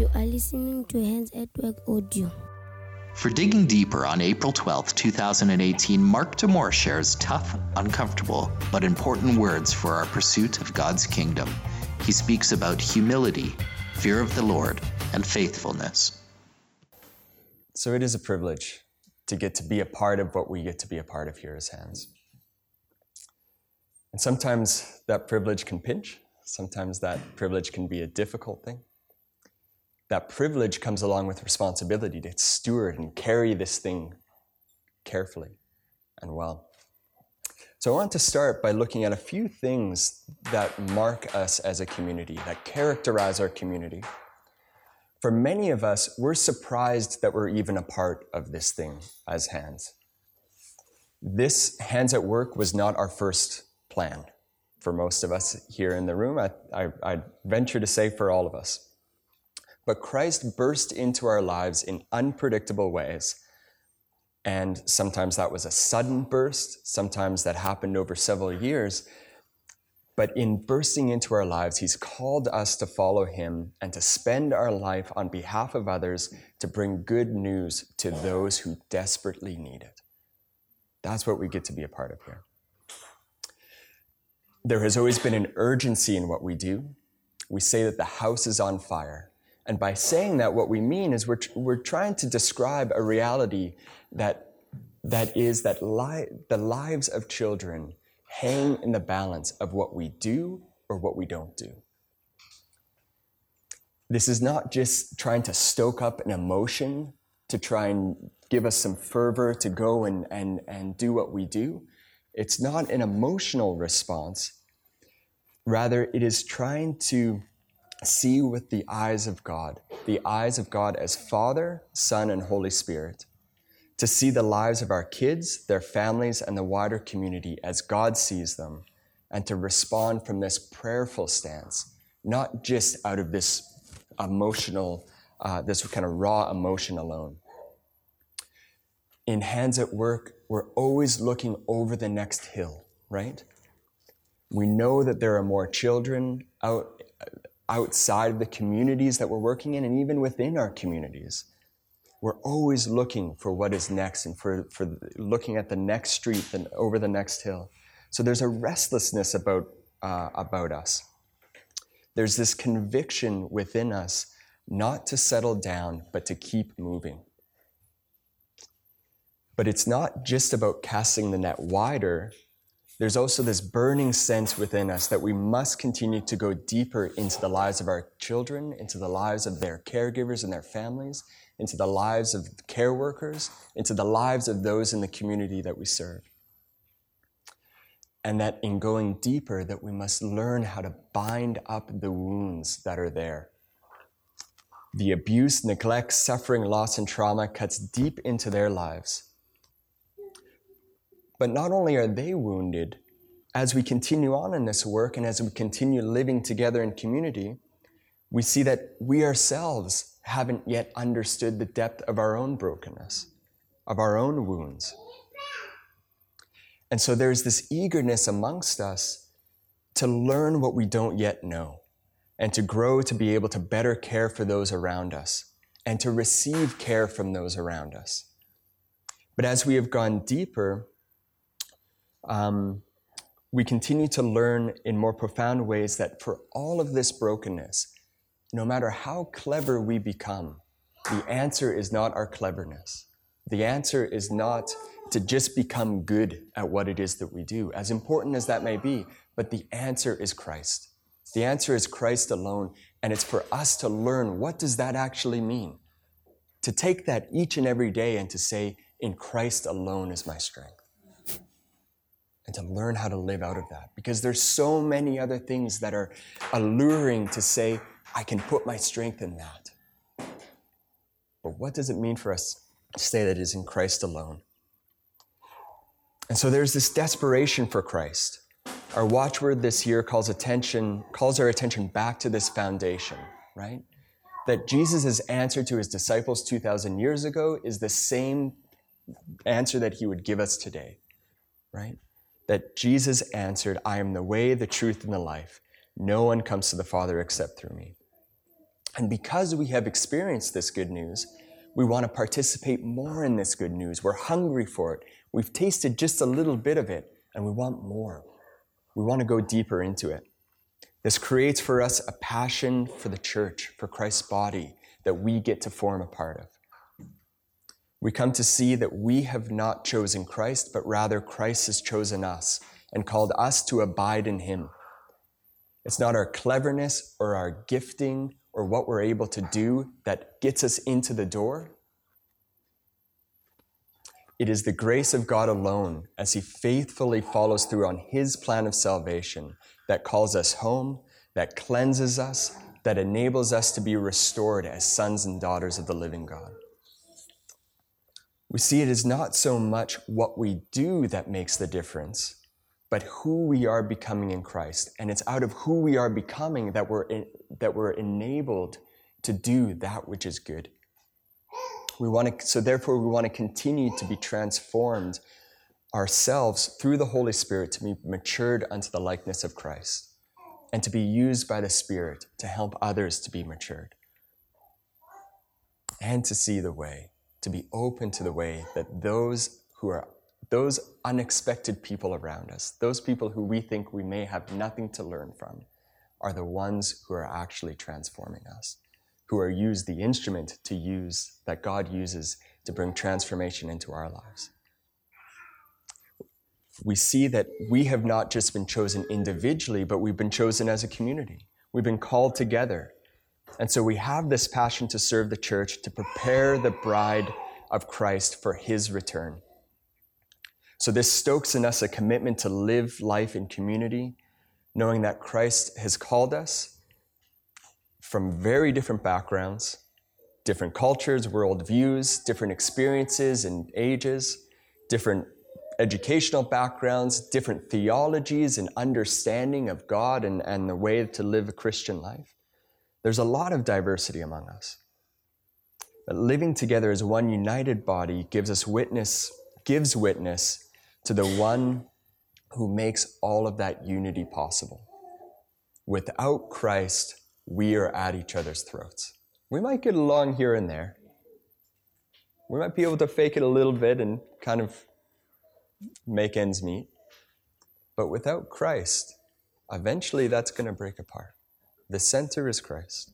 You are listening to Hands at Work Audio. For Digging Deeper on April 12, 2018, Mark Damore shares tough, uncomfortable, but important words for our pursuit of God's kingdom. He speaks about humility, fear of the Lord, and faithfulness. So it is a privilege to get to be a part of what we get to be a part of here as Hands. And sometimes that privilege can pinch. Sometimes that privilege can be a difficult thing. That privilege comes along with responsibility to steward and carry this thing carefully and well. So I want to start by looking at a few things that mark us as a community, that characterize our community. For many of us, we're surprised that we're even a part of this thing as Hands. This Hands at Work was not our first plan for most of us here in the room. I venture to say for all of us. But Christ burst into our lives in unpredictable ways. And sometimes that was a sudden burst. Sometimes that happened over several years. But in bursting into our lives, he's called us to follow him and to spend our life on behalf of others to bring good news to those who desperately need it. That's what we get to be a part of here. There has always been an urgency in what we do. We say that the house is on fire. And by saying that, what we mean is we're trying to describe a reality that the lives of children hang in the balance of what we do or what we don't do. This is not just trying to stoke up an emotion to try and give us some fervor to go and do what we do. It's not an emotional response. Rather, it is trying to see with the eyes of God as Father, Son, and Holy Spirit, to see the lives of our kids, their families, and the wider community as God sees them, and to respond from this prayerful stance, not just out of this emotional, this kind of raw emotion alone. In Hands at Work, we're always looking over the next hill, right? We know that there are more children outside of the communities that we're working in, and even within our communities. We're always looking for what is next and for looking at the next street and over the next hill. So there's a restlessness about us. There's this conviction within us not to settle down, but to keep moving. But it's not just about casting the net wider. There's also this burning sense within us that we must continue to go deeper into the lives of our children, into the lives of their caregivers and their families, into the lives of care workers, into the lives of those in the community that we serve. And that in going deeper, that we must learn how to bind up the wounds that are there. The abuse, neglect, suffering, loss, and trauma cuts deep into their lives. But not only are they wounded, as we continue on in this work and as we continue living together in community, we see that we ourselves haven't yet understood the depth of our own brokenness, of our own wounds. And so there's this eagerness amongst us to learn what we don't yet know and to grow to be able to better care for those around us and to receive care from those around us. But as we have gone deeper, we continue to learn in more profound ways that for all of this brokenness, no matter how clever we become, the answer is not our cleverness. The answer is not to just become good at what it is that we do, as important as that may be, but the answer is Christ. The answer is Christ alone, and it's for us to learn what does that actually mean, to take that each and every day and to say, in Christ alone is my strength. And to learn how to live out of that. Because there's so many other things that are alluring to say, I can put my strength in that. But what does it mean for us to say that it is in Christ alone? And so there's this desperation for Christ. Our watchword this year calls our attention back to this foundation, right? That Jesus' answer to his disciples 2,000 years ago is the same answer that he would give us today, right? That Jesus answered, I am the way, the truth, and the life. No one comes to the Father except through me. And because we have experienced this good news, we want to participate more in this good news. We're hungry for it. We've tasted just a little bit of it, and we want more. We want to go deeper into it. This creates for us a passion for the church, for Christ's body, that we get to form a part of. We come to see that we have not chosen Christ, but rather Christ has chosen us and called us to abide in him. It's not our cleverness or our gifting or what we're able to do that gets us into the door. It is the grace of God alone, as he faithfully follows through on his plan of salvation, that calls us home, that cleanses us, that enables us to be restored as sons and daughters of the living God. We see it is not so much what we do that makes the difference, but who we are becoming in Christ. And it's out of who we are becoming that we're enabled to do that which is good. So therefore we want to continue to be transformed ourselves through the Holy Spirit to be matured unto the likeness of Christ, and to be used by the Spirit to help others to be matured, and to see the way, to be open to the way that those unexpected people around us, those people who we think we may have nothing to learn from, are the ones who are actually transforming us, who are that God uses to bring transformation into our lives. We see that we have not just been chosen individually, but we've been chosen as a community. We've been called together. And so we have this passion to serve the church, to prepare the bride of Christ for his return. So this stokes in us a commitment to live life in community, knowing that Christ has called us from very different backgrounds, different cultures, worldviews, different experiences and ages, different educational backgrounds, different theologies and understanding of God and the way to live a Christian life. There's a lot of diversity among us. But living together as one united body gives witness to the one who makes all of that unity possible. Without Christ, we are at each other's throats. We might get along here and there. We might be able to fake it a little bit and kind of make ends meet. But without Christ, eventually that's going to break apart. The center is Christ.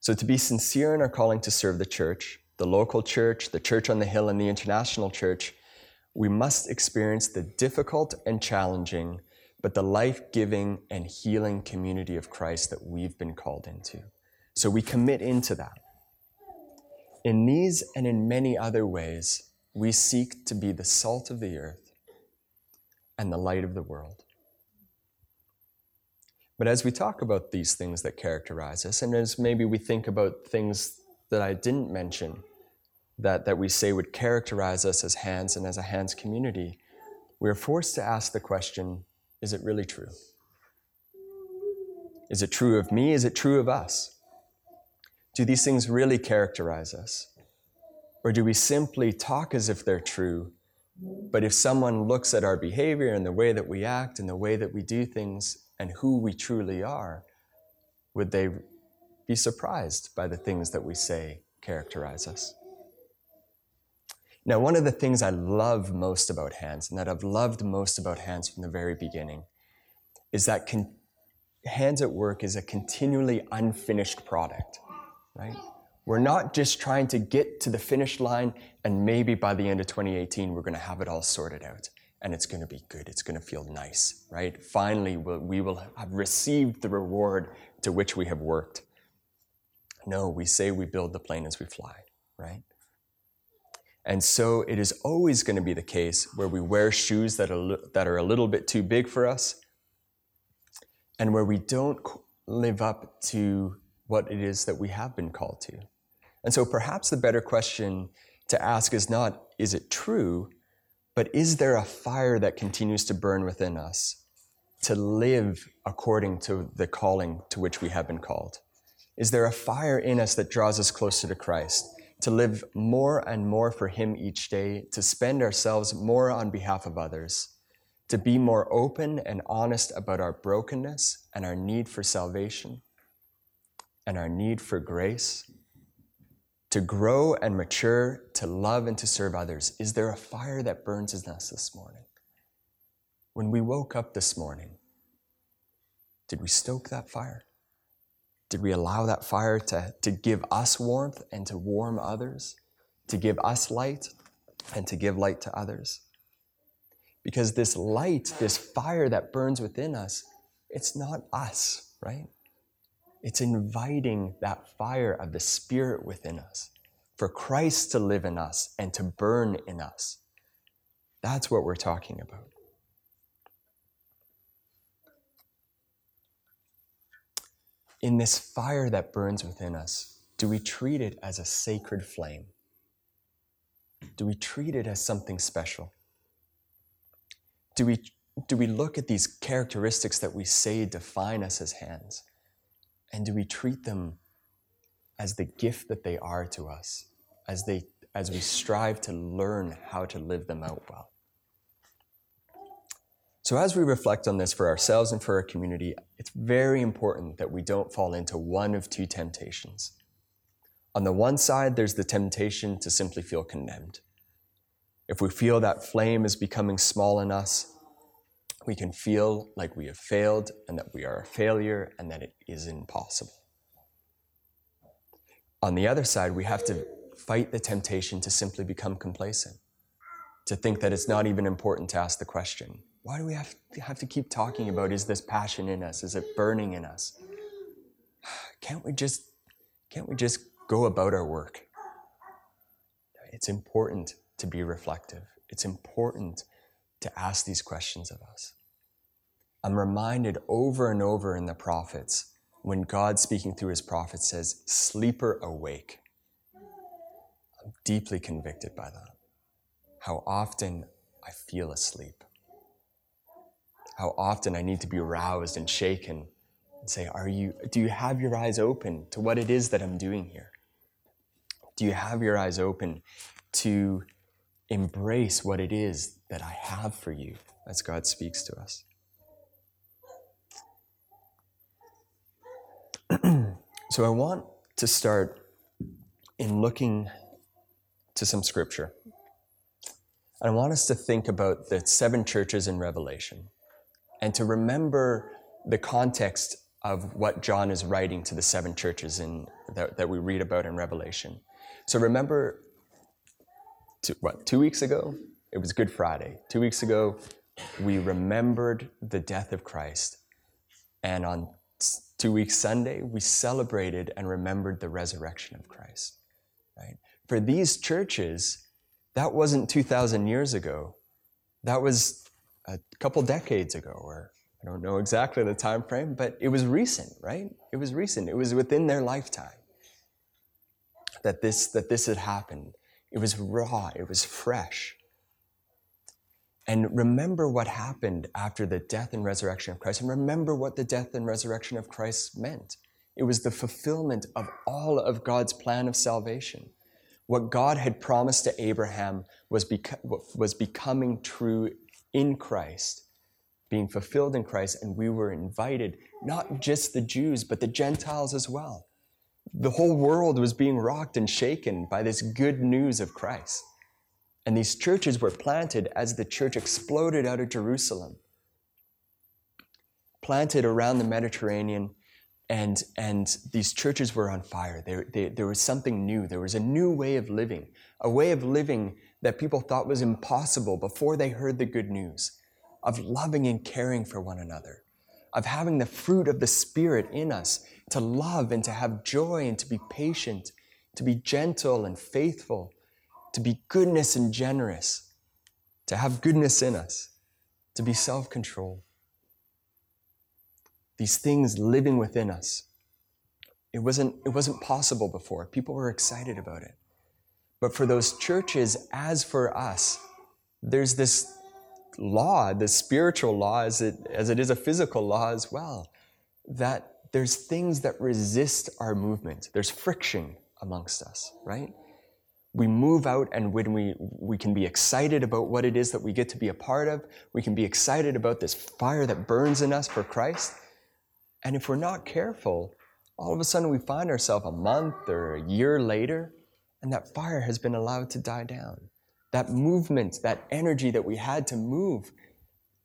So to be sincere in our calling to serve the church, the local church, the church on the hill, and the international church, we must experience the difficult and challenging, but the life-giving and healing community of Christ that we've been called into. So we commit into that. In these and in many other ways, we seek to be the salt of the earth and the light of the world. But as we talk about these things that characterize us, and as maybe we think about things that I didn't mention, that we say would characterize us as Hands and as a Hands community, we're forced to ask the question, is it really true? Is it true of me? Is it true of us? Do these things really characterize us? Or do we simply talk as if they're true, but if someone looks at our behavior and the way that we act and the way that we do things and who we truly are, would they be surprised by the things that we say characterize us? Now, one of the things I love most about Hands, and that I've loved most about Hands from the very beginning, is that Hands at Work is a continually unfinished product, right? We're not just trying to get to the finish line and maybe by the end of 2018, we're going to have it all sorted out and it's going to be good. It's going to feel nice, right? Finally, we will have received the reward to which we have worked. No, we say we build the plane as we fly, right? And so it is always going to be the case where we wear shoes that are a little bit too big for us and where we don't live up to what it is that we have been called to. And so perhaps the better question to ask is not, is it true, but is there a fire that continues to burn within us to live according to the calling to which we have been called? Is there a fire in us that draws us closer to Christ, to live more and more for him each day, to spend ourselves more on behalf of others, to be more open and honest about our brokenness and our need for salvation, and our need for grace, to grow and mature, to love and to serve others? Is there a fire that burns in us this morning? When we woke up this morning, did we stoke that fire? Did we allow that fire to give us warmth and to warm others, to give us light and to give light to others? Because this light, this fire that burns within us, it's not us, right? It's inviting that fire of the Spirit within us, for Christ to live in us and to burn in us. That's what we're talking about. In this fire that burns within us, do we treat it as a sacred flame? Do we treat it as something special? Do we look at these characteristics that we say define us as hands? And do we treat them as the gift that they are to us, as we strive to learn how to live them out well? So as we reflect on this for ourselves and for our community, it's very important that we don't fall into one of two temptations. On the one side, there's the temptation to simply feel condemned. If we feel that flame is becoming small in us, we can feel like we have failed and that we are a failure and that it is impossible. On the other side, we have to fight the temptation to simply become complacent, to think that it's not even important to ask the question, why do we have to keep talking about, is this passion in us? Is it burning in us? Can't we just go about our work? It's important to be reflective. It's important to ask these questions of us. I'm reminded over and over in the prophets, when God speaking through his prophet says, sleeper awake. I'm deeply convicted by that. How often I feel asleep. How often I need to be roused and shaken and say, do you have your eyes open to what it is that I'm doing here? Do you have your eyes open to embrace what it is that I have for you as God speaks to us? So I want to start in looking to some scripture. I want us to think about the seven churches in Revelation and to remember the context of what John is writing to the seven churches that we read about in Revelation. So remember, 2 weeks ago? It was Good Friday. 2 weeks ago, we remembered the death of Christ. And on 2 weeks Sunday, we celebrated and remembered the resurrection of Christ. Right? For these churches, that wasn't 2,000 years ago. That was a couple decades ago, or I don't know exactly the time frame, but it was recent, right? It was recent. It was within their lifetime that this had happened. It was raw, it was fresh. And remember what happened after the death and resurrection of Christ, and remember what the death and resurrection of Christ meant. It was the fulfillment of all of God's plan of salvation. What God had promised to Abraham was becoming true in Christ, being fulfilled in Christ, and we were invited, not just the Jews, but the Gentiles as well. The whole world was being rocked and shaken by this good news of Christ. And these churches were planted as the church exploded out of Jerusalem, planted around the Mediterranean, and these churches were on fire. There was something new. There was a new way of living, that people thought was impossible before they heard the good news, of loving and caring for one another, of having the fruit of the Spirit in us, to love and to have joy and to be patient, to be gentle and faithful, to be goodness and generous, to have goodness in us, to be self-controlled. These things living within us. It wasn't possible before. People were excited about it. But for those churches, as for us, there's this law, the spiritual law as it is a physical law as well, that there's things that resist our movement. There's friction amongst us, right? We move out, and when we can be excited about what it is that we get to be a part of, we can be excited about this fire that burns in us for Christ. And if we're not careful, all of a sudden we find ourselves a month or a year later, and that fire has been allowed to die down. That movement, that energy that we had to move,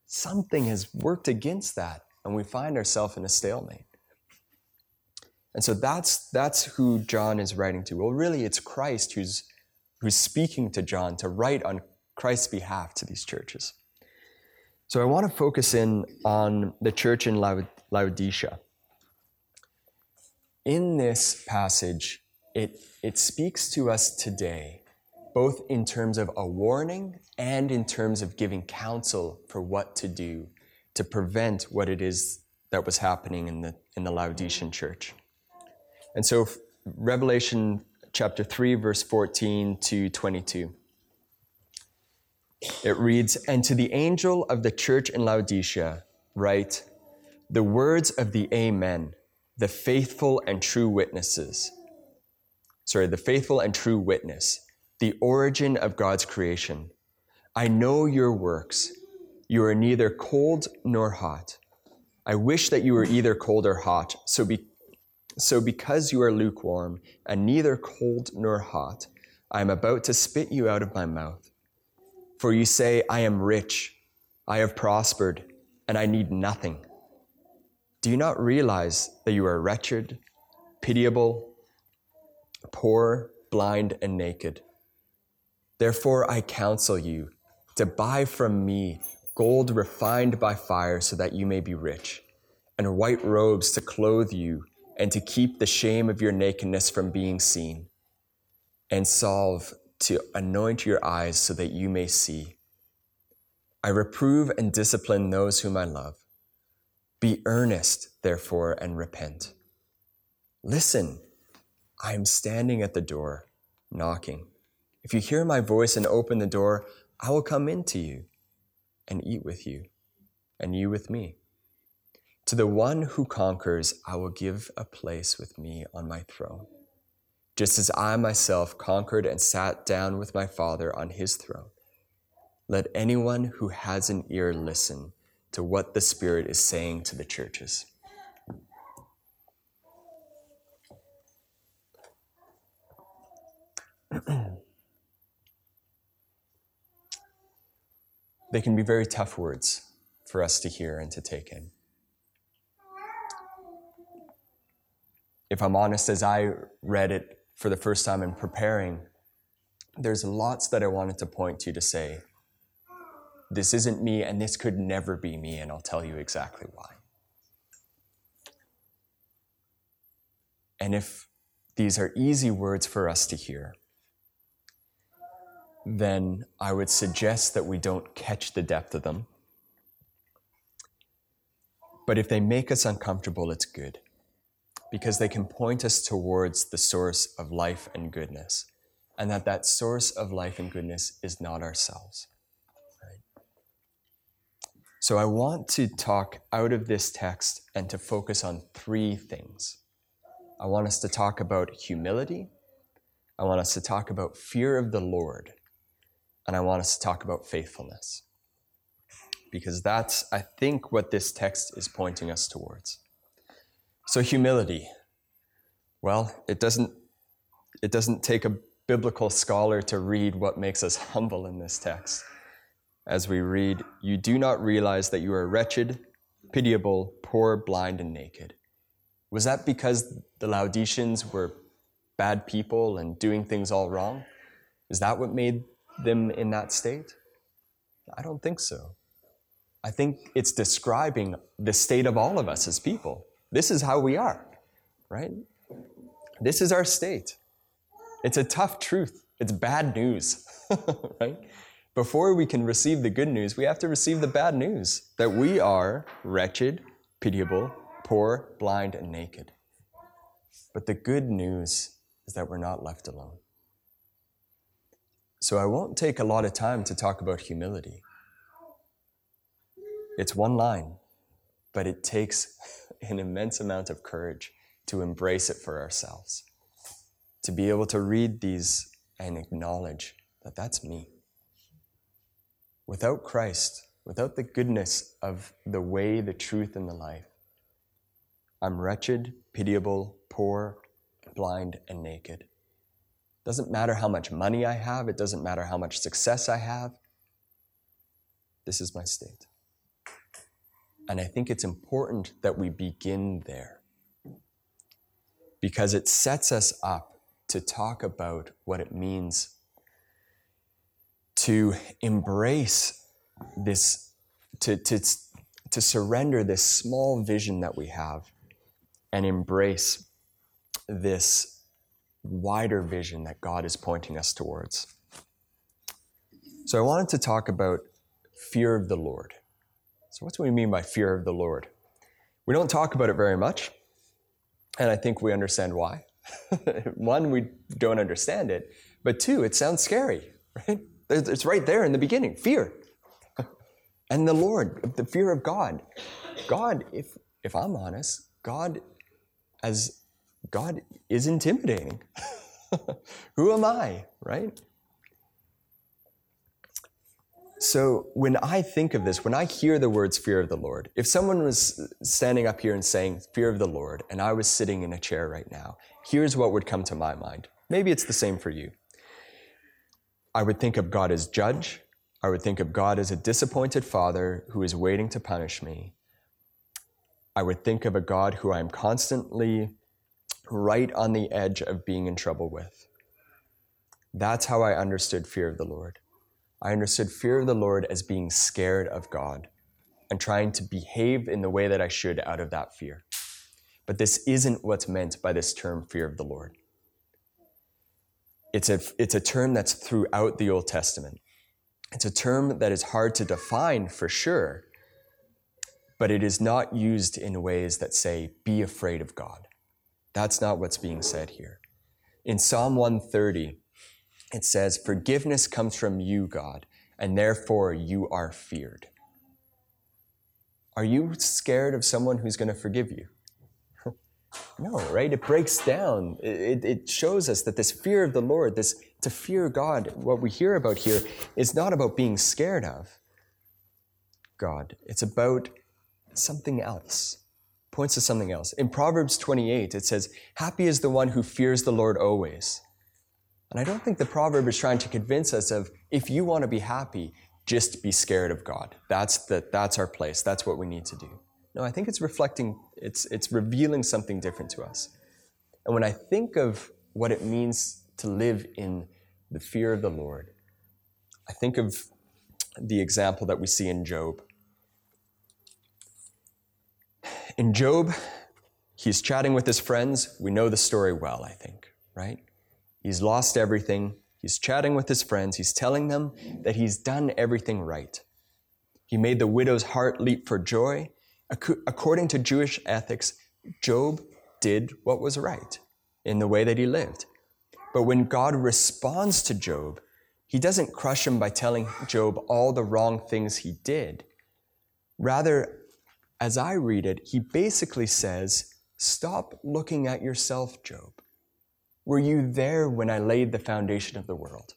something has worked against that, and we find ourselves in a stalemate. And so that's who John is writing to. Well, really, it's Christ who's speaking to John to write on Christ's behalf to these churches. So I want to focus in on the church in Laodicea. In this passage, it speaks to us today, both in terms of a warning and in terms of giving counsel for what to do to prevent what it is that was happening in the Laodicean church. And so Revelation chapter 3, verse 14 to 22. It reads, "And to the angel of the church in Laodicea write, the words of the Amen, the faithful and true witnesses. The faithful and true witness, the origin of God's creation. I know your works. You are neither cold nor hot. I wish that you were either cold or hot. So because you are lukewarm and neither cold nor hot, I am about to spit you out of my mouth. For you say, I am rich, I have prospered, and I need nothing. Do you not realize that you are wretched, pitiable, poor, blind, and naked? Therefore I counsel you to buy from me gold refined by fire so that you may be rich, and white robes to clothe you, and to keep the shame of your nakedness from being seen, and salve to anoint your eyes so that you may see. I reprove and discipline those whom I love. Be earnest, therefore, and repent. Listen, I am standing at the door, knocking. If you hear my voice and open the door, I will come into you and eat with you, and you with me. To the one who conquers, I will give a place with me on my throne, just as I myself conquered and sat down with my Father on his throne. Let anyone who has an ear listen to what the Spirit is saying to the churches." They can be very tough words for us to hear and to take in. If I'm honest, as I read it for the first time in preparing, there's lots that I wanted to point to say, this isn't me and this could never be me, and I'll tell you exactly why. And if these are easy words for us to hear, then I would suggest that we don't catch the depth of them. But if they make us uncomfortable, it's good, because they can point us towards the source of life and goodness, and that source of life and goodness is not ourselves. Right? So I want to talk out of this text and to focus on three things. I want us to talk about humility, I want us to talk about fear of the Lord, and I want us to talk about faithfulness, because that's, I think, what this text is pointing us towards. So humility, well, it doesn't take a biblical scholar to read what makes us humble in this text. As we read, "You do not realize that you are wretched, pitiable, poor, blind, and naked." Was that because the Laodiceans were bad people and doing things all wrong? Is that what made them in that state? I don't think so. I think it's describing the state of all of us as people. This is how we are, right? This is our state. It's a tough truth. It's bad news, right? Before we can receive the good news, we have to receive the bad news, that we are wretched, pitiable, poor, blind, and naked. But the good news is that we're not left alone. So I won't take a lot of time to talk about humility. It's one line, but it takes an immense amount of courage to embrace it for ourselves, to be able to read these and acknowledge that that's me. Without Christ, without the goodness of the way, the truth, and the life, I'm wretched, pitiable, poor, blind, and naked. It doesn't matter how much money I have. It doesn't matter how much success I have. This is my state. And I think it's important that we begin there because it sets us up to talk about what it means to embrace this, to surrender this small vision that we have and embrace this wider vision that God is pointing us towards. So I wanted to talk about fear of the Lord. So what do we mean by fear of the Lord? We don't talk about it very much, and I think we understand why. One, we don't understand it, but two, it sounds scary, right? It's right there in the beginning, fear. And the Lord, the fear of God. God, if I'm honest, God is intimidating. Who am I, right? So when I think of this, when I hear the words fear of the Lord, if someone was standing up here and saying fear of the Lord, and I was sitting in a chair right now, here's what would come to my mind. Maybe it's the same for you. I would think of God as judge. I would think of God as a disappointed father who is waiting to punish me. I would think of a God who I am constantly right on the edge of being in trouble with. That's how I understood fear of the Lord. I understood fear of the Lord as being scared of God and trying to behave in the way that I should out of that fear. But this isn't what's meant by this term, fear of the Lord. It's a term that's throughout the Old Testament. It's a term that is hard to define for sure, but it is not used in ways that say, be afraid of God. That's not what's being said here. In Psalm 130, it says, forgiveness comes from you, God, and therefore you are feared. Are you scared of someone who's going to forgive you? No, right? It breaks down. It shows us that this fear of the Lord, this to fear God, what we hear about here is not about being scared of God. It's about something else. Points to something else. In Proverbs 28, it says, happy is the one who fears the Lord always. And I don't think the proverb is trying to convince us of, if you want to be happy, just be scared of God. That's our place. That's what we need to do. No, I think it's reflecting, it's revealing something different to us. And when I think of what it means to live in the fear of the Lord, I think of the example that we see in Job. In Job, he's chatting with his friends. We know the story well, I think, right? He's lost everything. He's chatting with his friends. He's telling them that he's done everything right. He made the widow's heart leap for joy. According to Jewish ethics, Job did what was right in the way that he lived. But when God responds to Job, he doesn't crush him by telling Job all the wrong things he did. Rather, as I read it, he basically says, stop looking at yourself, Job. Were you there when I laid the foundation of the world?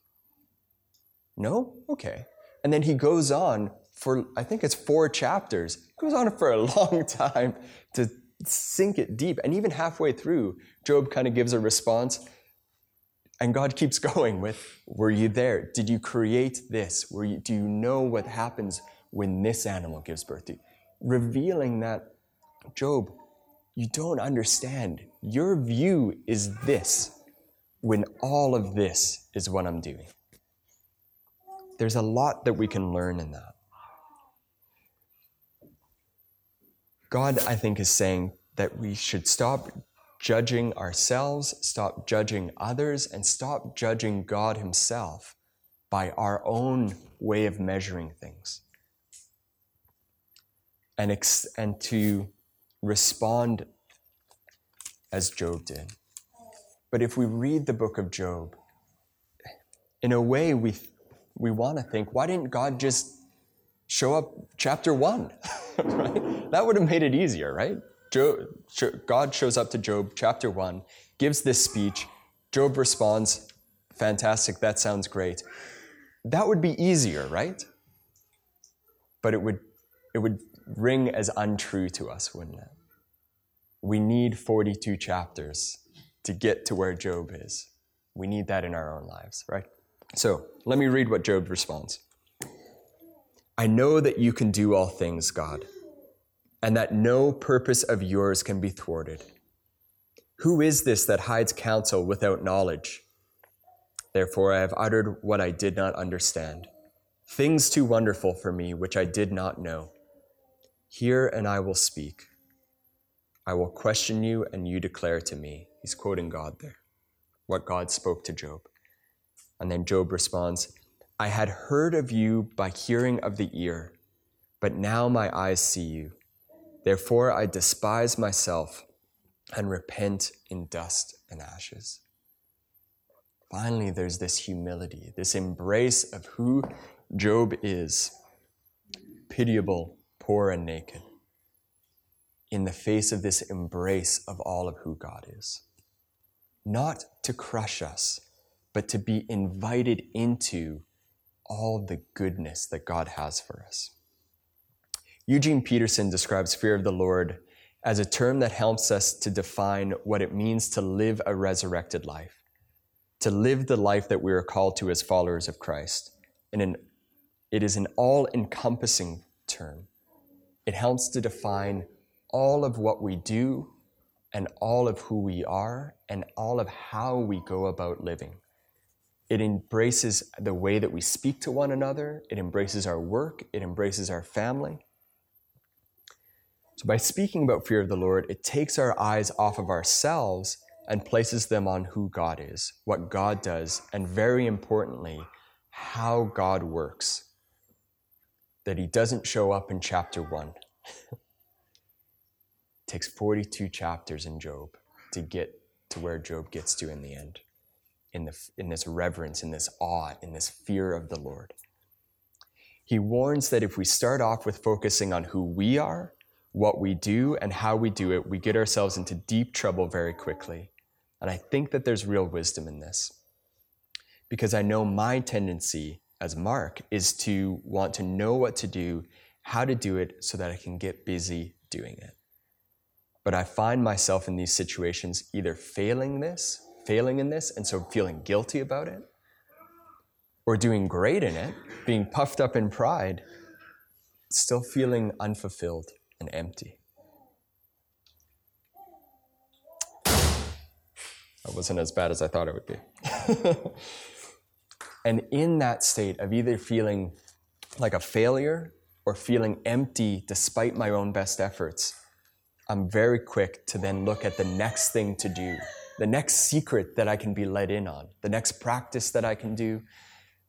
No? Okay. And then he goes on for, I think it's 4 chapters, goes on for a long time to sink it deep. And even halfway through, Job kind of gives a response. And God keeps going with, were you there? Did you create this? Do you know what happens when this animal gives birth to you? Revealing that, Job, you don't understand. Your view is this, when all of this is what I'm doing. There's a lot that we can learn in that. God, I think, is saying that we should stop judging ourselves, stop judging others, and stop judging God himself by our own way of measuring things. And to respond as Job did. But if we read the book of Job, in a way we want to think, why didn't God just show up chapter 1? Right? That would have made it easier, right? God shows up to Job, chapter 1, gives this speech. Job responds, fantastic, that sounds great. That would be easier, right? But it would ring as untrue to us, wouldn't it? We need 42 chapters to get to where Job is. We need that in our own lives, right? So let me read what Job responds. I know that you can do all things, God, and that no purpose of yours can be thwarted. Who is this that hides counsel without knowledge? Therefore, I have uttered what I did not understand, things too wonderful for me, which I did not know. Hear, and I will speak. I will question you, and you declare to me. He's quoting God there, what God spoke to Job. And then Job responds, I had heard of you by hearing of the ear, but now my eyes see you. Therefore, I despise myself and repent in dust and ashes. Finally, there's this humility, this embrace of who Job is, pitiable, poor, and naked, in the face of this embrace of all of who God is. Not to crush us, but to be invited into all the goodness that God has for us. Eugene Peterson describes fear of the Lord as a term that helps us to define what it means to live a resurrected life, to live the life that we are called to as followers of Christ. And it is an all-encompassing term. It helps to define all of what we do and all of who we are and all of how we go about living. It embraces the way that we speak to one another. It embraces our work. It embraces our family. So by speaking about fear of the Lord, it takes our eyes off of ourselves and places them on who God is, what God does, and very importantly, how God works. That he doesn't show up in chapter 1. It takes 42 chapters in Job to get to where Job gets to in the end, in this reverence, in this awe, in this fear of the Lord. He warns that if we start off with focusing on who we are, what we do, and how we do it, we get ourselves into deep trouble very quickly. And I think that there's real wisdom in this, because I know my tendency as Mark is to want to know what to do, how to do it, so that I can get busy doing it. But I find myself in these situations either failing in this, and so feeling guilty about it, or doing great in it, being puffed up in pride, still feeling unfulfilled and empty. That wasn't as bad as I thought it would be. And in that state of either feeling like a failure or feeling empty despite my own best efforts, I'm very quick to then look at the next thing to do, the next secret that I can be let in on, the next practice that I can do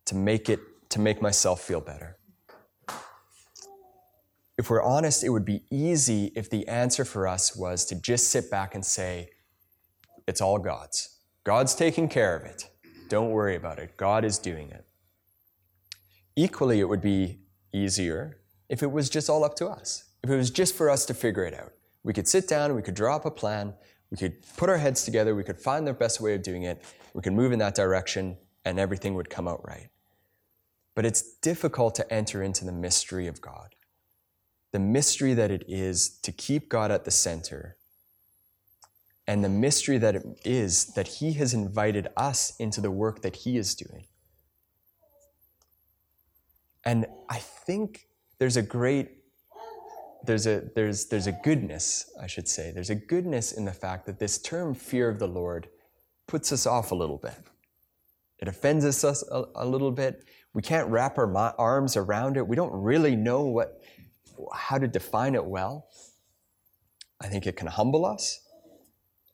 to make myself feel better. If we're honest, it would be easy if the answer for us was to just sit back and say, it's all God's. God's taking care of it. Don't worry about it. God is doing it. Equally, it would be easier if it was just all up to us, if it was just for us to figure it out. We could sit down, we could draw up a plan, we could put our heads together, we could find the best way of doing it, we could move in that direction, and everything would come out right. But it's difficult to enter into the mystery of God, the mystery that it is to keep God at the center, and the mystery that it is that he has invited us into the work that he is doing. And I think there's a goodness in the fact that this term fear of the Lord puts us off a little bit. It offends us a little bit. We can't wrap our arms around it. We don't really know how to define it well. I think it can humble us.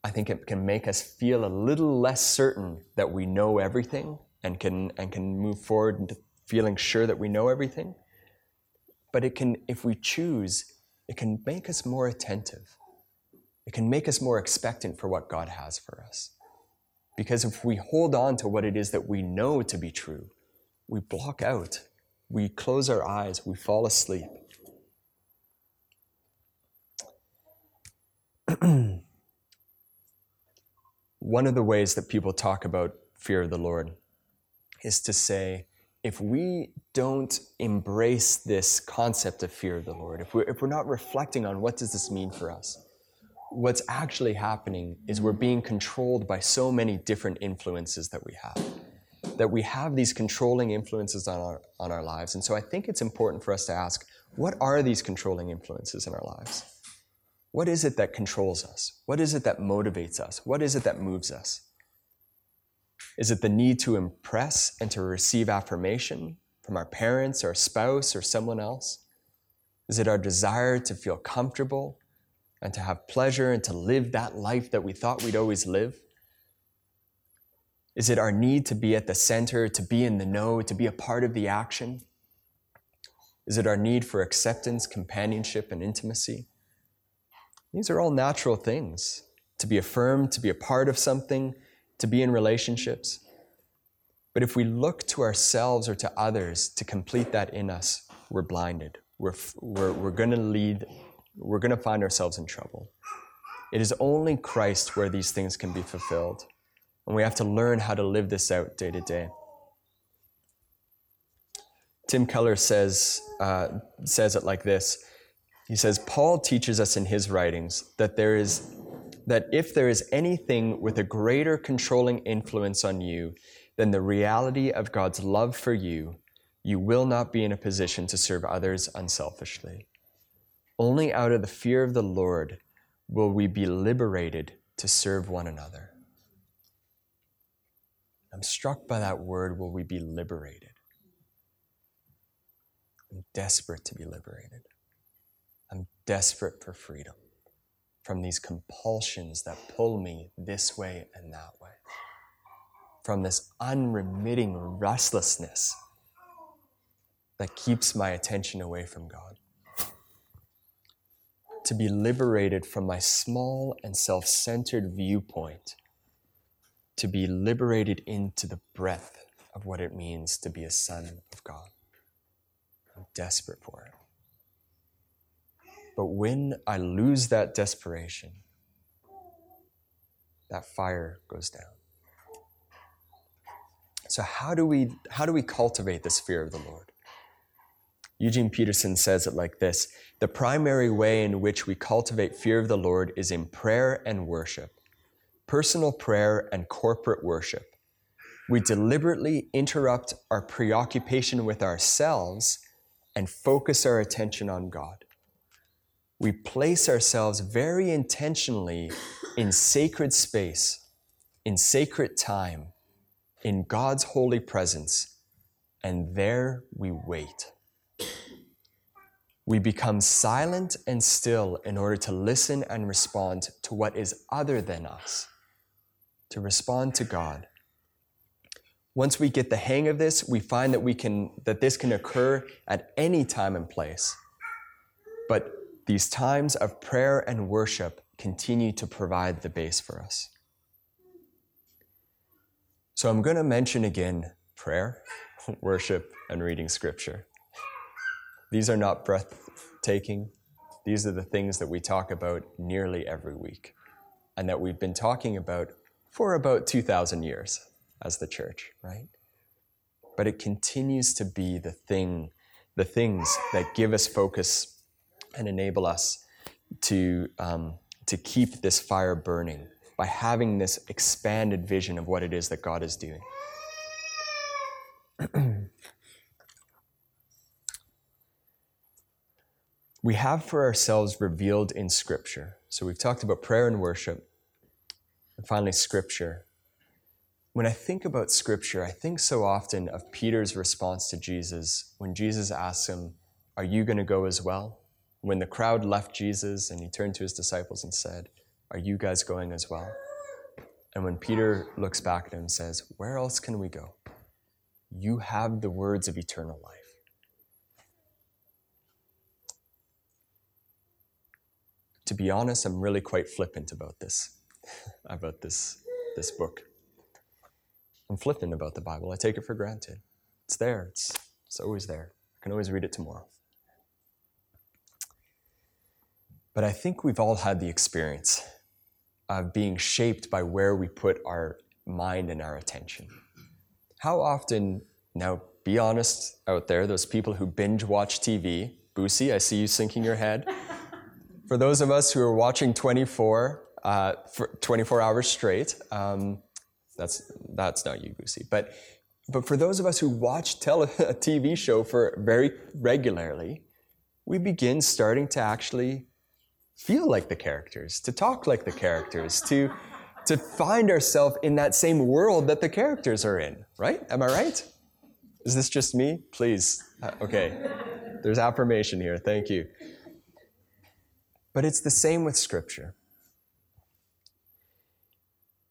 I think it can make us feel a little less certain that we know everything and can move forward into feeling sure that we know everything. But it can, if we choose, it can make us more attentive. It can make us more expectant for what God has for us. Because if we hold on to what it is that we know to be true, we block out, we close our eyes, we fall asleep. One of the ways that people talk about fear of the Lord is to say, if we don't embrace this concept of fear of the Lord, if we're not reflecting on what does this mean for us, what's actually happening is we're being controlled by so many different influences that we have. That we have these controlling influences on our lives. And so I think it's important for us to ask, what are these controlling influences in our lives? What is it that controls us? What is it that motivates us? What is it that moves us? Is it the need to impress and to receive affirmation from our parents or our spouse or someone else? Is it our desire to feel comfortable and to have pleasure and to live that life that we thought we'd always live? Is it our need to be at the center, to be in the know, to be a part of the action? Is it our need for acceptance, companionship, and intimacy? These are all natural things, to be affirmed, to be a part of something, to be in relationships. But if we look to ourselves or to others to complete that in us, we're blinded. We're going to find ourselves in trouble. It is only Christ where these things can be fulfilled. And we have to learn how to live this out day to day. Tim Keller says it like this. He says, Paul teaches us in his writings that if there is anything with a greater controlling influence on you than the reality of God's love for you, you will not be in a position to serve others unselfishly. Only out of the fear of the Lord will we be liberated to serve one another. I'm struck by that word, will we be liberated? I'm desperate to be liberated. I'm desperate for freedom from these compulsions that pull me this way and that way, from this unremitting restlessness that keeps my attention away from God. To be liberated from my small and self-centered viewpoint, to be liberated into the breadth of what it means to be a son of God. I'm desperate for it. But when I lose that desperation, that fire goes down. So how do we cultivate this fear of the Lord? Eugene Peterson says it like this: the primary way in which we cultivate fear of the Lord is in prayer and worship, personal prayer and corporate worship. We deliberately interrupt our preoccupation with ourselves and focus our attention on God. We place ourselves very intentionally in sacred space, in sacred time, in God's holy presence, and there we wait. We become silent and still in order to listen and respond to what is other than us, to respond to God. Once we get the hang of this, we find that this can occur at any time and place. But these times of prayer and worship continue to provide the base for us. So I'm going to mention again prayer, worship, and reading scripture. These are not breathtaking. These are the things that we talk about nearly every week and that we've been talking about for about 2,000 years as the church, right? But it continues to be the things that give us focus and enable us to keep this fire burning by having this expanded vision of what it is that God is doing. We have for ourselves revealed in Scripture. So we've talked about prayer and worship, and finally Scripture. When I think about Scripture, I think so often of Peter's response to Jesus when Jesus asks him, "Are you going to go as well?" When the crowd left Jesus and he turned to his disciples and said, "Are you guys going as well?" And when Peter looks back at him and says, "Where else can we go? You have the words of eternal life." To be honest, I'm really quite flippant about this, this book. I'm flippant about the Bible. I take it for granted. It's there. It's always there. I can always read it tomorrow. But I think we've all had the experience of being shaped by where we put our mind and our attention. How often, now be honest out there, those people who binge watch TV, Boosie, I see you sinking your head. For those of us who are watching 24 hours straight, that's not you, Goosey. But for those of us who watch a TV show for very regularly, we begin starting to actually feel like the characters, to talk like the characters, to find ourselves in that same world that the characters are in, right? Am I right? Is this just me? Please. Okay. There's affirmation here. Thank you. But it's the same with Scripture.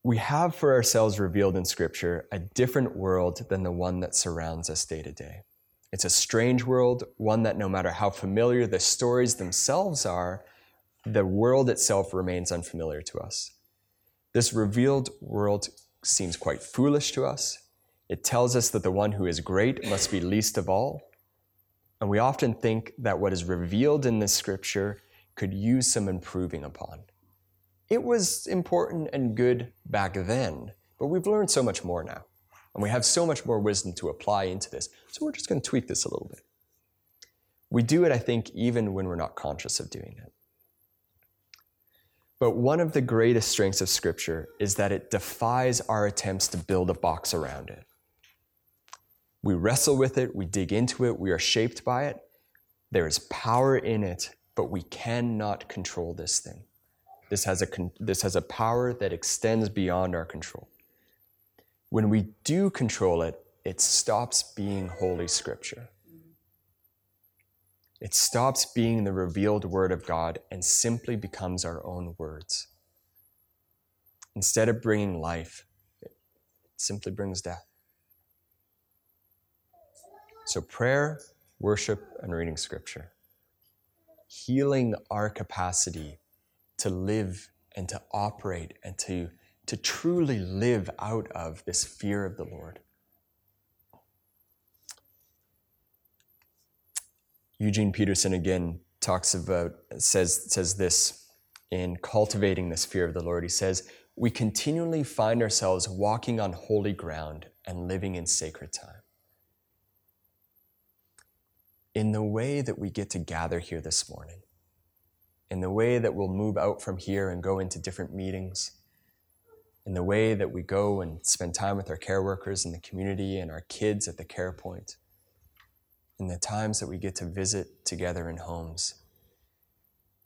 We have for ourselves revealed in Scripture a different world than the one that surrounds us day to day. It's a strange world, one that no matter how familiar the stories themselves are, the world itself remains unfamiliar to us. This revealed world seems quite foolish to us. It tells us that the one who is great must be least of all. And we often think that what is revealed in this Scripture could use some improving upon. It was important and good back then, but we've learned so much more now. And we have so much more wisdom to apply into this. So we're just going to tweak this a little bit. We do it, I think, even when we're not conscious of doing it. But one of the greatest strengths of Scripture is that it defies our attempts to build a box around it. We wrestle with it, we dig into it, we are shaped by it. There is power in it, but we cannot control this thing. This has a power that extends beyond our control. When we do control it, it stops being Holy Scripture. It stops being the revealed Word of God and simply becomes our own words. Instead of bringing life, it simply brings death. So prayer, worship, and reading Scripture. Healing our capacity to live and to operate and to truly live out of this fear of the Lord. Eugene Peterson again says this in cultivating this fear of the Lord. He says, we continually find ourselves walking on holy ground and living in sacred time. In the way that we get to gather here this morning, in the way that we'll move out from here and go into different meetings, in the way that we go and spend time with our care workers in the community and our kids at the care point, in the times that we get to visit together in homes,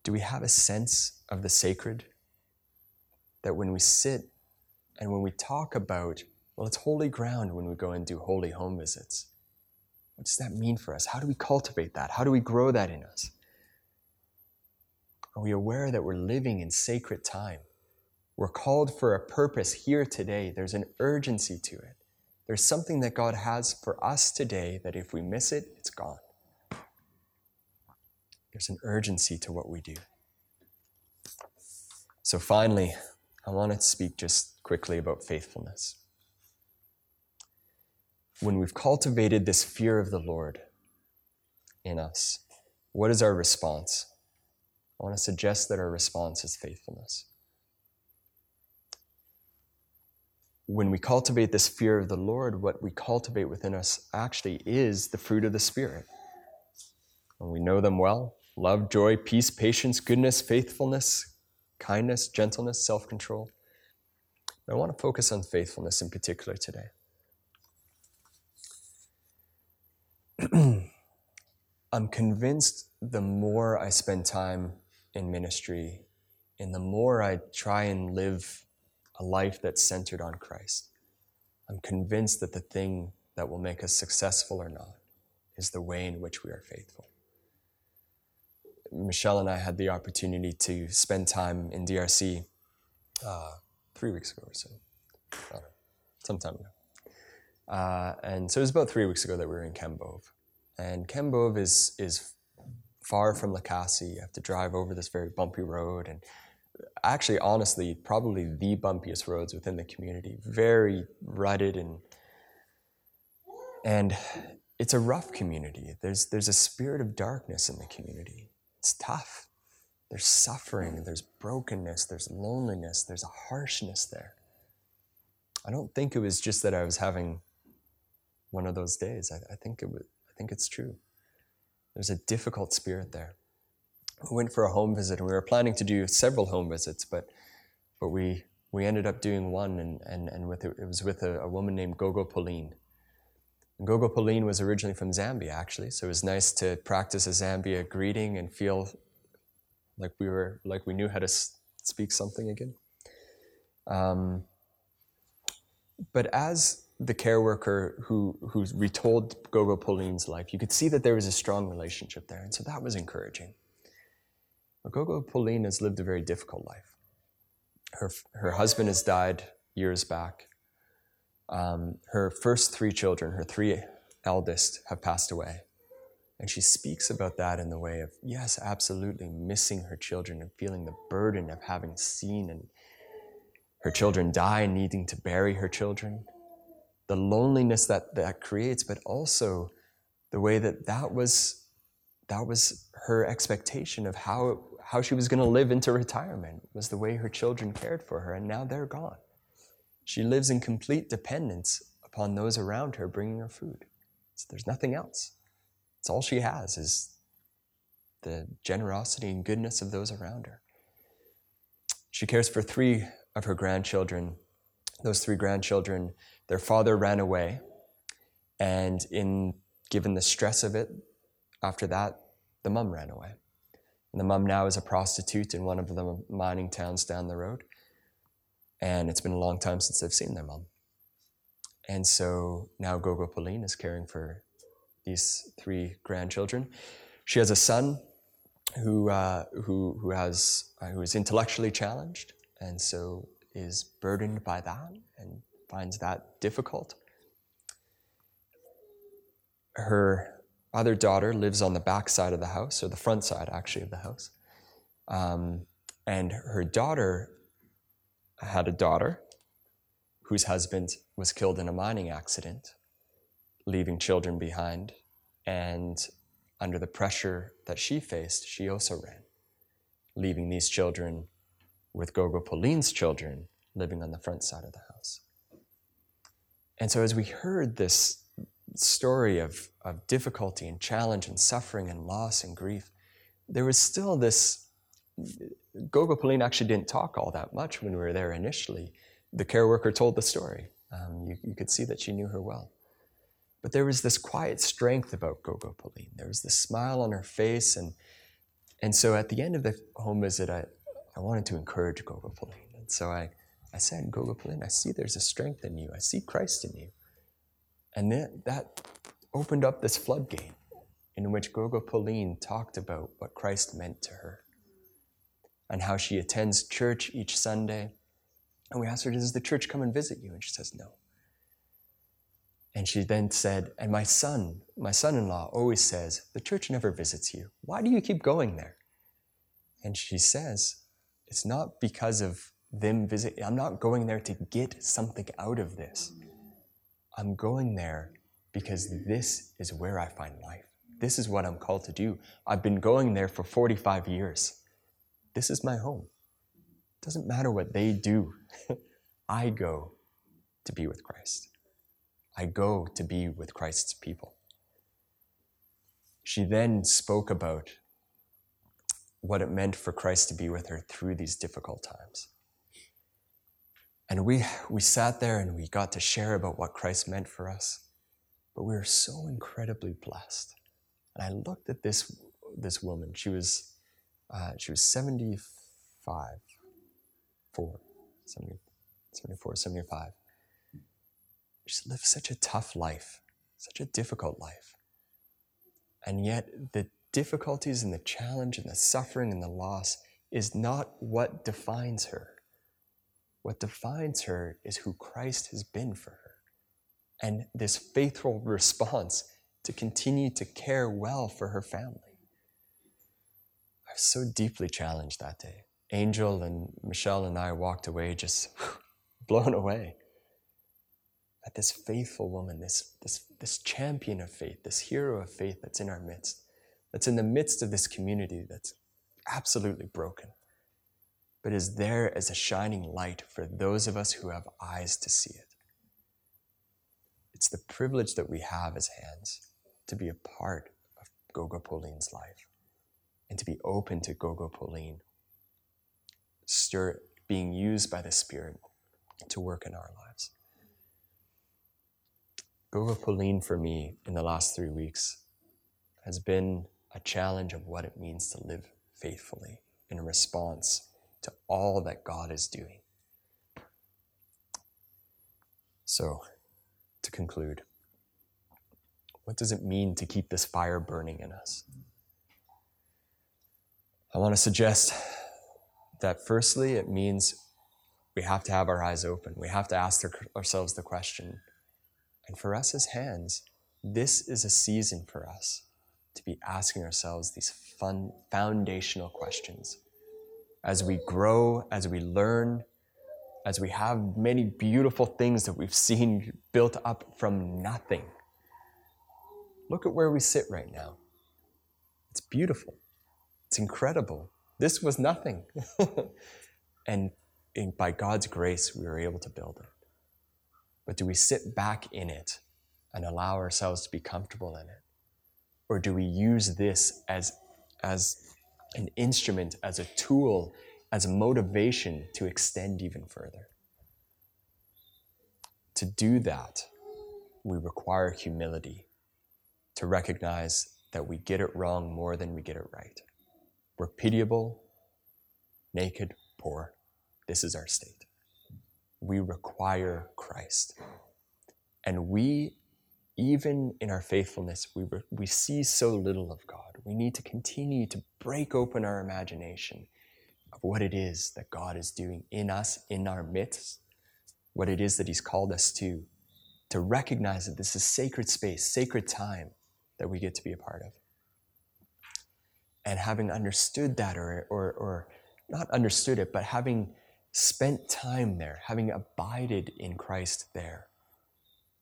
do we have a sense of the sacred? That when we sit and when we talk about, well, it's holy ground when we go and do holy home visits. What does that mean for us? How do we cultivate that? How do we grow that in us? Are we aware that we're living in sacred time? We're called for a purpose here today. There's an urgency to it. There's something that God has for us today that if we miss it, it's gone. There's an urgency to what we do. So finally, I want to speak just quickly about faithfulness. When we've cultivated this fear of the Lord in us, what is our response? I want to suggest that our response is faithfulness. When we cultivate this fear of the Lord, what we cultivate within us actually is the fruit of the Spirit. And we know them well: love, joy, peace, patience, goodness, faithfulness, kindness, gentleness, self-control. And I want to focus on faithfulness in particular today. I'm convinced the more I spend time in ministry and the more I try and live a life that's centered on Christ, I'm convinced that the thing that will make us successful or not is the way in which we are faithful. Michelle and I had the opportunity to spend time in DRC 3 weeks ago or so. I don't know, some time ago. And so it was about 3 weeks ago that we were in Kembov. And Kembov is far from Lacasse. You have to drive over this very bumpy road, and actually, honestly, probably the bumpiest roads within the community. Very rutted, and it's a rough community. There's a spirit of darkness in the community. It's tough. There's suffering, there's brokenness, there's loneliness, there's a harshness there. I don't think it was just that I was having one of those days. I think it's true. There's a difficult spirit there. we went for a home visit, and we were planning to do several home visits, but we ended up doing one, and it was with a woman named Gogo Pauline. And Gogo Pauline was originally from Zambia, actually, so it was nice to practice a Zambia greeting and feel like we knew how to speak something again. But as the care worker who retold Gogo Pauline's life, you could see that there was a strong relationship there, and so that was encouraging. But Gogo Pauline has lived a very difficult life. Her husband has died years back. Her first three children, her three eldest, have passed away. And she speaks about that in the way of, yes, absolutely missing her children and feeling the burden of having seen and her children die and needing to bury her children. The loneliness that creates, but also the way that was her expectation of how she was going to live into retirement, was the way her children cared for her, and now they're gone. She lives in complete dependence upon those around her bringing her food. So there's nothing else. It's all she has is the generosity and goodness of those around her. She cares for three of her grandchildren. Those three grandchildren, their father ran away, and given the stress of it, after that, the mom ran away. And the mom now is a prostitute in one of the mining towns down the road. And it's been a long time since they've seen their mom. And so now Gogo Pauline is caring for these three grandchildren. She has a son who is intellectually challenged, and so is burdened by that and finds that difficult. Her other daughter lives on the back side of the house, or the front side, actually, of the house. And her daughter had a daughter whose husband was killed in a mining accident, leaving children behind. And under the pressure that she faced, she also ran, leaving these children with Gogo Pauline's children living on the front side of the house. And so as we heard this story of difficulty and challenge and suffering and loss and grief, there was still this, Gogo Pauline actually didn't talk all that much when we were there initially. The care worker told the story. You could see that she knew her well. But there was this quiet strength about Gogo Pauline. There was this smile on her face. And so at the end of the home visit, I wanted to encourage Gogo Pauline. And so I said, Gogo Pauline, I see there's a strength in you. I see Christ in you. And that opened up this floodgate in which Gogo Pauline talked about what Christ meant to her and how she attends church each Sunday. And we asked her, does the church come and visit you? And she says, no. And she then said, and my son-in-law always says, the church never visits you. Why do you keep going there? And she says, it's not because of them visiting. I'm not going there to get something out of this. I'm going there because this is where I find life. This is what I'm called to do. I've been going there for 45 years. This is my home. It doesn't matter what they do. I go to be with Christ. I go to be with Christ's people. She then spoke about what it meant for Christ to be with her through these difficult times. And we sat there and we got to share about what Christ meant for us, but we were so incredibly blessed. And I looked at this woman. She was 75. She's lived such a tough life, such a difficult life. And yet the difficulties and the challenge and the suffering and the loss is not what defines her. What defines her is who Christ has been for her, and this faithful response to continue to care well for her family. I was so deeply challenged that day. Angel and Michelle and I walked away just blown away at this faithful woman, this champion of faith, this hero of faith that's in our midst, that's in the midst of this community that's absolutely broken, but is there as a shining light for those of us who have eyes to see it. It's the privilege that we have as hands to be a part of Gogo Pauline's life, and to be open to Gogo Pauline, being used by the Spirit to work in our lives. Gogo Pauline for me in the last 3 weeks has been a challenge of what it means to live faithfully in response to all that God is doing. So, to conclude, what does it mean to keep this fire burning in us? I want to suggest that firstly, it means we have to have our eyes open. We have to ask ourselves the question. And for us as hands, this is a season for us to be asking ourselves these foundational questions. As we grow, as we learn, as we have many beautiful things that we've seen built up from nothing. Look at where we sit right now. It's beautiful. It's incredible. This was nothing. And by God's grace, we were able to build it. But do we sit back in it and allow ourselves to be comfortable in it? Or do we use this as an instrument, as a tool, as a motivation to extend even further? To do that, we require humility, to recognize that we get it wrong more than we get it right. We're pitiable, naked, poor. This is our state. We require Christ. And we, even in our faithfulness, we see so little of God. We need to continue to break open our imagination of what it is that God is doing in us, in our midst, what it is that he's called us to recognize that this is sacred space, sacred time that we get to be a part of. And having understood that, or not understood it, but having spent time there, having abided in Christ there,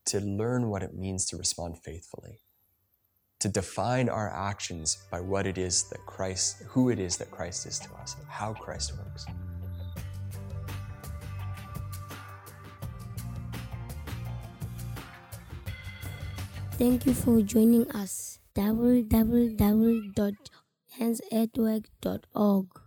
to learn what it means to respond faithfully, to define our actions by what it is that Christ, who it is that Christ is to us, how Christ works. Thank you for joining us. www.handsatwork.org